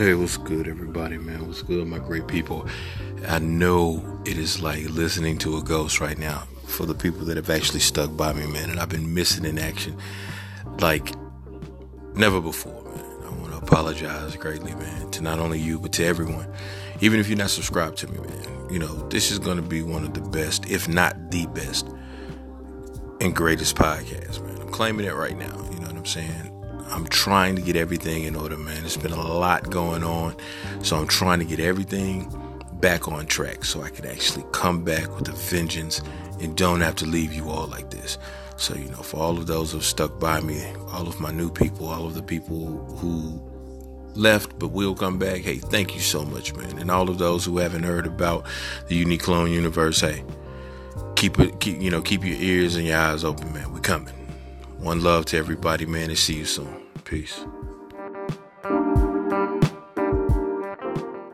Hey, what's good, everybody, man? What's good, my great people? I know it is like listening to a ghost right now for the people that have actually stuck by me, man. And I've been missing in action like never before, man. I want to apologize greatly, man, to not only you, but to everyone. Even if you're not subscribed to me, man, you know, this is going to be one of the best, if not the best and greatest podcast, man. I'm claiming it right now. You know what I'm saying? I'm trying to get everything in order, man. It's been a lot going on, so I'm trying to get everything back on track so I can actually come back with a vengeance and don't have to leave you all like this. So, you know, for all of those who have stuck by me, all of my new people, all of the people who left but will come back, hey, thank you so much, man. And all of those who haven't heard about the Uni Clone Universe, hey, keep your ears and your eyes open, man. We're coming. One love to everybody, man, and see you soon. Peace.